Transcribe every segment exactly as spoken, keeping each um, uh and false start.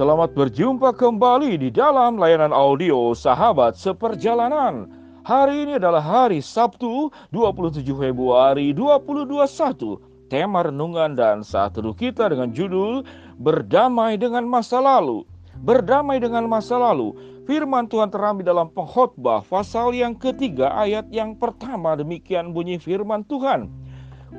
Selamat berjumpa kembali di dalam layanan audio Sahabat Seperjalanan. Hari ini adalah hari Sabtu dua puluh tujuh Februari dua ribu dua puluh satu. Tema renungan dan saat teduh kita dengan judul Berdamai dengan Masa Lalu. Berdamai dengan masa lalu. Firman Tuhan terambil dalam Pengkhotbah pasal yang ketiga ayat yang pertama. Demikian bunyi firman Tuhan.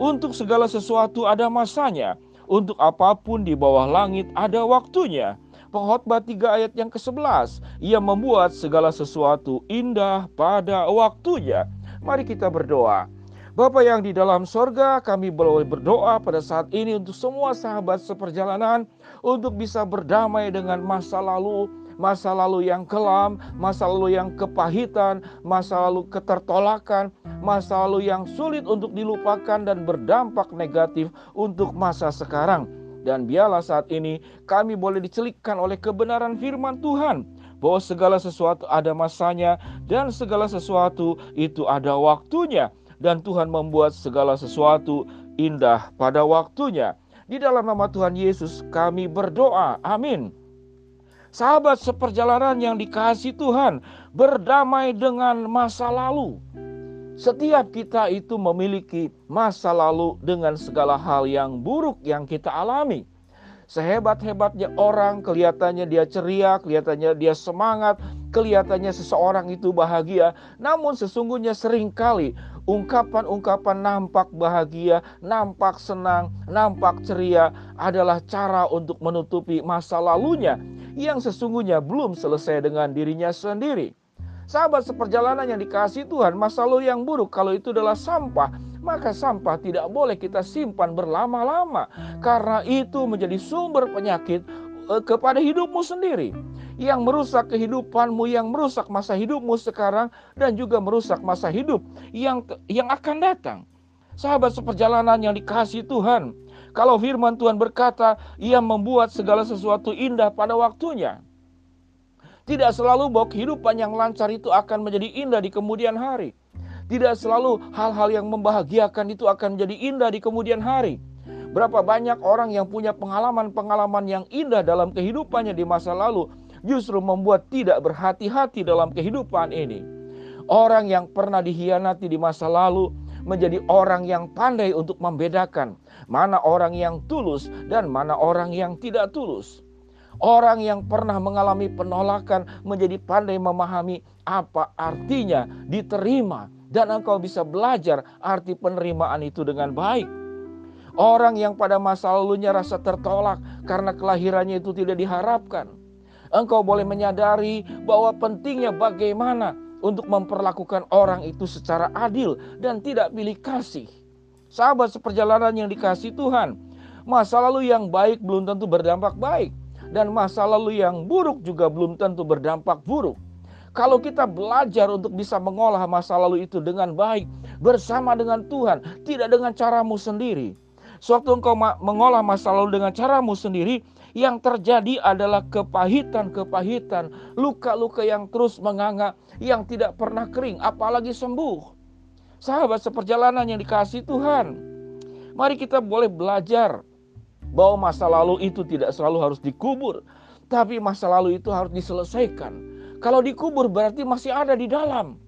Untuk segala sesuatu ada masanya. Untuk apapun di bawah langit ada waktunya. Pengkhotbah tiga ayat yang kesebelas, Ia membuat segala sesuatu indah pada waktunya. Mari kita berdoa. Bapa yang di dalam sorga, kami boleh berdoa pada saat ini untuk semua sahabat seperjalanan, untuk bisa berdamai dengan masa lalu, masa lalu yang kelam, masa lalu yang kepahitan, masa lalu ketertolakan, masa lalu yang sulit untuk dilupakan dan berdampak negatif untuk masa sekarang. Dan biarlah saat ini kami boleh dicelikkan oleh kebenaran firman Tuhan, bahwa segala sesuatu ada masanya dan segala sesuatu itu ada waktunya. Dan Tuhan membuat segala sesuatu indah pada waktunya. Di dalam nama Tuhan Yesus kami berdoa. Amin. Sahabat seperjalanan yang dikasihi Tuhan, berdamai dengan masa lalu. Setiap kita itu memiliki masa lalu dengan segala hal yang buruk yang kita alami. Sehebat-hebatnya orang, kelihatannya dia ceria, kelihatannya dia semangat, kelihatannya seseorang itu bahagia. Namun sesungguhnya seringkali ungkapan-ungkapan nampak bahagia, nampak senang, nampak ceria adalah cara untuk menutupi masa lalunya yang sesungguhnya belum selesai dengan dirinya sendiri. Sahabat seperjalanan yang dikasihi Tuhan, masa lalu yang buruk kalau itu adalah sampah, maka sampah tidak boleh kita simpan berlama-lama, karena itu menjadi sumber penyakit kepada hidupmu sendiri, yang merusak kehidupanmu, yang merusak masa hidupmu sekarang, dan juga merusak masa hidup yang yang akan datang. Sahabat seperjalanan yang dikasihi Tuhan, kalau firman Tuhan berkata, Ia membuat segala sesuatu indah pada waktunya. Tidak selalu bahwa kehidupan yang lancar itu akan menjadi indah di kemudian hari. Tidak selalu hal-hal yang membahagiakan itu akan menjadi indah di kemudian hari. Berapa banyak orang yang punya pengalaman-pengalaman yang indah dalam kehidupannya di masa lalu, justru membuat tidak berhati-hati dalam kehidupan ini. Orang yang pernah dikhianati di masa lalu menjadi orang yang pandai untuk membedakan mana orang yang tulus dan mana orang yang tidak tulus. Orang yang pernah mengalami penolakan menjadi pandai memahami apa artinya diterima, dan engkau bisa belajar arti penerimaan itu dengan baik. Orang yang pada masa lalunya rasa tertolak karena kelahirannya itu tidak diharapkan, engkau boleh menyadari bahwa pentingnya bagaimana untuk memperlakukan orang itu secara adil dan tidak pilih kasih. Sahabat seperjalanan yang dikasihi Tuhan, masa lalu yang baik belum tentu berdampak baik, dan masa lalu yang buruk juga belum tentu berdampak buruk. Kalau kita belajar untuk bisa mengolah masa lalu itu dengan baik, bersama dengan Tuhan, tidak dengan caramu sendiri. Sewaktu engkau mengolah masa lalu dengan caramu sendiri, yang terjadi adalah kepahitan-kepahitan, luka-luka yang terus menganga, yang tidak pernah kering, apalagi sembuh. Sahabat seperjalanan yang dikasihi Tuhan, mari kita boleh belajar bahwa masa lalu itu tidak selalu harus dikubur, tapi masa lalu itu harus diselesaikan. Kalau dikubur berarti masih ada di dalam,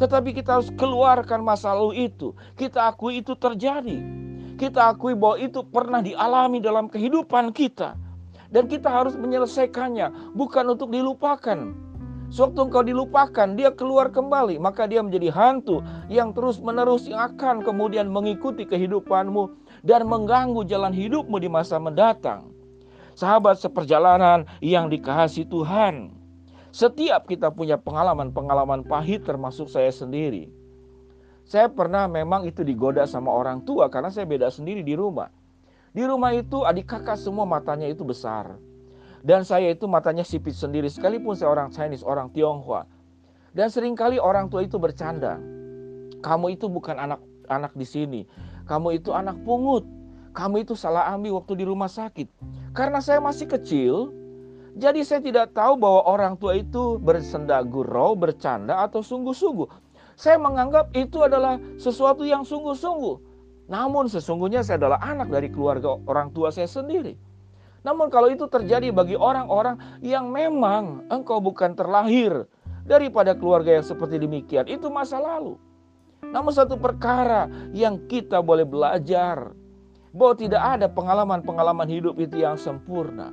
tetapi kita harus keluarkan masa lalu itu. Kita akui itu terjadi, kita akui bahwa itu pernah dialami dalam kehidupan kita, dan kita harus menyelesaikannya, bukan untuk dilupakan. Sewaktu engkau dilupakan, dia keluar kembali, maka dia menjadi hantu yang terus-menerus yang akan kemudian mengikuti kehidupanmu dan mengganggu jalan hidupmu di masa mendatang. Sahabat seperjalanan yang dikasihi Tuhan, setiap kita punya pengalaman-pengalaman pahit, termasuk saya sendiri. Saya pernah memang itu digoda sama orang tua, karena saya beda sendiri di rumah. Di rumah itu adik kakak semua matanya itu besar, dan saya itu matanya sipit sendiri, sekalipun saya orang Chinese, orang Tionghoa. Dan seringkali orang tua itu bercanda, kamu itu bukan anak-anak di sini, kamu itu anak pungut, kamu itu salah ambil waktu di rumah sakit. Karena saya masih kecil, jadi saya tidak tahu bahwa orang tua itu bersenda gurau, bercanda atau sungguh-sungguh. Saya menganggap itu adalah sesuatu yang sungguh-sungguh. Namun sesungguhnya saya adalah anak dari keluarga orang tua saya sendiri. Namun kalau itu terjadi bagi orang-orang yang memang engkau bukan terlahir daripada keluarga yang seperti demikian, itu masa lalu. Namun satu perkara yang kita boleh belajar, bahwa tidak ada pengalaman-pengalaman hidup itu yang sempurna.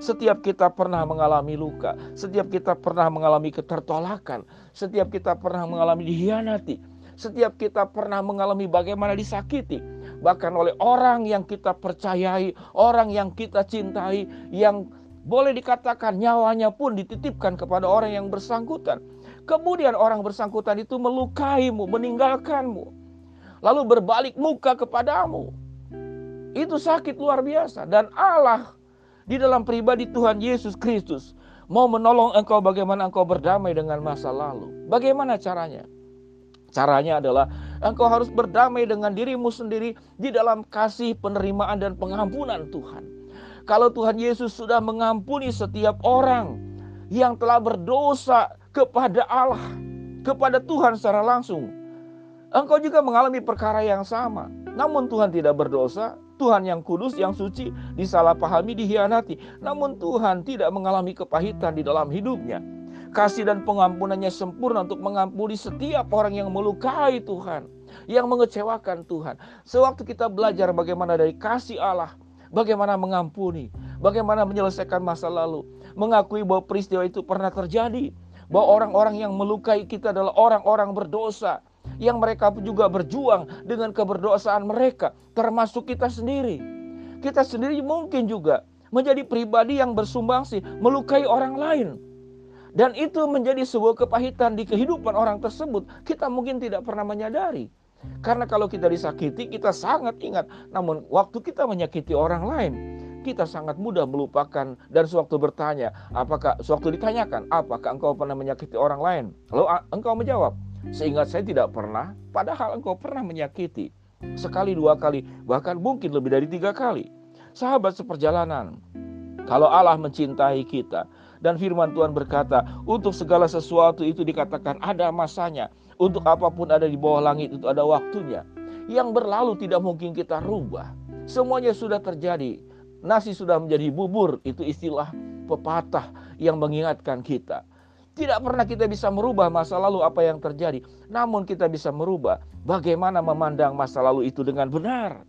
Setiap kita pernah mengalami luka, setiap kita pernah mengalami ketertolakan, setiap kita pernah mengalami dikhianati, setiap kita pernah mengalami bagaimana disakiti, bahkan oleh orang yang kita percayai, orang yang kita cintai, yang boleh dikatakan nyawanya pun dititipkan kepada orang yang bersangkutan. Kemudian orang bersangkutan itu melukaimu, meninggalkanmu, lalu berbalik muka kepadamu. Itu sakit luar biasa. Dan Allah di dalam pribadi Tuhan Yesus Kristus mau menolong engkau bagaimana engkau berdamai dengan masa lalu. Bagaimana caranya? Caranya adalah engkau harus berdamai dengan dirimu sendiri di dalam kasih, penerimaan, dan pengampunan Tuhan. Kalau Tuhan Yesus sudah mengampuni setiap orang yang telah berdosa kepada Allah, kepada Tuhan secara langsung, engkau juga mengalami perkara yang sama. Namun Tuhan tidak berdosa, Tuhan yang kudus, yang suci, disalahpahami, dikhianati. Namun Tuhan tidak mengalami kepahitan di dalam hidupnya. Kasih dan pengampunannya sempurna untuk mengampuni setiap orang yang melukai Tuhan, yang mengecewakan Tuhan. Sewaktu kita belajar bagaimana dari kasih Allah, bagaimana mengampuni, bagaimana menyelesaikan masa lalu, mengakui bahwa peristiwa itu pernah terjadi, bahwa orang-orang yang melukai kita adalah orang-orang berdosa, yang mereka juga berjuang dengan keberdosaan mereka, termasuk kita sendiri. Kita sendiri mungkin juga menjadi pribadi yang bersumbangsi melukai orang lain, dan itu menjadi sebuah kepahitan di kehidupan orang tersebut. Kita mungkin tidak pernah menyadari. Karena kalau kita disakiti, kita sangat ingat. Namun waktu kita menyakiti orang lain, kita sangat mudah melupakan. Dan sewaktu bertanya, apakah sewaktu ditanyakan, apakah engkau pernah menyakiti orang lain? Lalu engkau menjawab, seingat saya tidak pernah. Padahal engkau pernah menyakiti. Sekali, dua kali, bahkan mungkin lebih dari tiga kali. Sahabat seperjalanan, kalau Allah mencintai kita, dan firman Tuhan berkata, untuk segala sesuatu itu dikatakan ada masanya. Untuk apapun ada di bawah langit itu ada waktunya. Yang berlalu tidak mungkin kita rubah. Semuanya sudah terjadi. Nasi sudah menjadi bubur. Itu istilah pepatah yang mengingatkan kita. Tidak pernah kita bisa merubah masa lalu apa yang terjadi. Namun kita bisa merubah bagaimana memandang masa lalu itu dengan benar.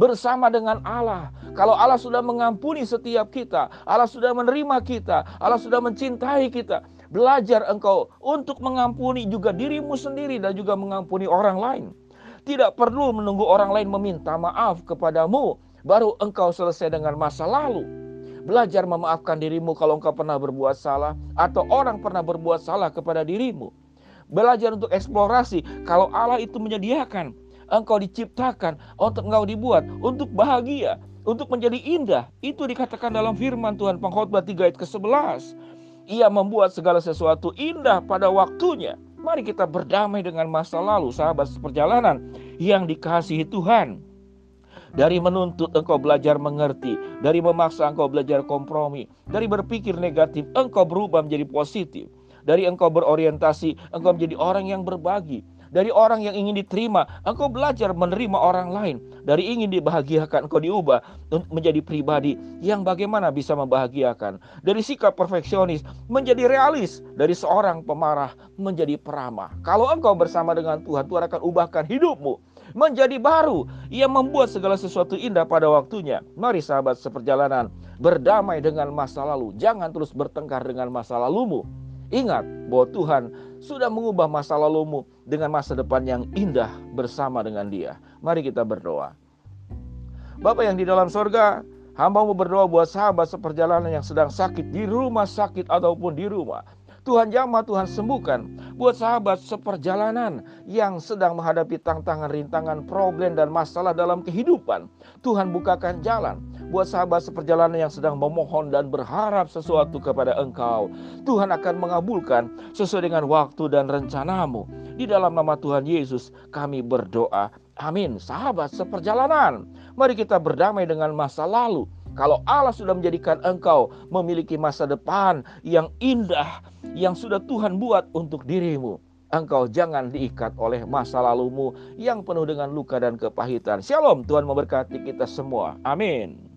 Bersama dengan Allah. Kalau Allah sudah mengampuni setiap kita, Allah sudah menerima kita, Allah sudah mencintai kita, belajar engkau untuk mengampuni juga dirimu sendiri dan juga mengampuni orang lain. Tidak perlu menunggu orang lain meminta maaf kepadamu baru engkau selesai dengan masa lalu. Belajar memaafkan dirimu kalau engkau pernah berbuat salah atau orang pernah berbuat salah kepada dirimu. Belajar untuk eksplorasi kalau Allah itu menyediakan. Engkau diciptakan, untuk engkau dibuat, untuk bahagia, untuk menjadi indah. Itu dikatakan dalam firman Tuhan Pengkhotbah tiga ayat ke sebelas. Ia membuat segala sesuatu indah pada waktunya. Mari kita berdamai dengan masa lalu, sahabat seperjalanan yang dikasihi Tuhan. Dari menuntut engkau belajar mengerti, dari memaksa engkau belajar kompromi, dari berpikir negatif engkau berubah menjadi positif, dari engkau berorientasi engkau menjadi orang yang berbagi. Dari orang yang ingin diterima, engkau belajar menerima orang lain. Dari ingin dibahagiakan, engkau diubah menjadi pribadi yang bagaimana bisa membahagiakan. Dari sikap perfeksionis menjadi realis. Dari seorang pemarah menjadi peramah. Kalau engkau bersama dengan Tuhan, Tuhan akan ubahkan hidupmu menjadi baru. Ia membuat segala sesuatu indah pada waktunya. Mari sahabat seperjalanan, berdamai dengan masa lalu. Jangan terus bertengkar dengan masa lalumu. Ingat bahwa Tuhan sudah mengubah masa lalumu dengan masa depan yang indah bersama dengan Dia. Mari kita berdoa. Bapa yang di dalam sorga, hamba-Mu berdoa buat sahabat seperjalanan yang sedang sakit di rumah sakit ataupun di rumah. Tuhan jamah, Tuhan sembuhkan. Buat sahabat seperjalanan yang sedang menghadapi tantangan, rintangan, problem, dan masalah dalam kehidupan, Tuhan bukakan jalan. Buat sahabat seperjalanan yang sedang memohon dan berharap sesuatu kepada Engkau, Tuhan akan mengabulkan sesuai dengan waktu dan rencanamu. Di dalam nama Tuhan Yesus kami berdoa. Amin. Sahabat seperjalanan, mari kita berdamai dengan masa lalu. Kalau Allah sudah menjadikan engkau memiliki masa depan yang indah, yang sudah Tuhan buat untuk dirimu, engkau jangan diikat oleh masa lalumu yang penuh dengan luka dan kepahitan. Shalom, Tuhan memberkati kita semua. Amin.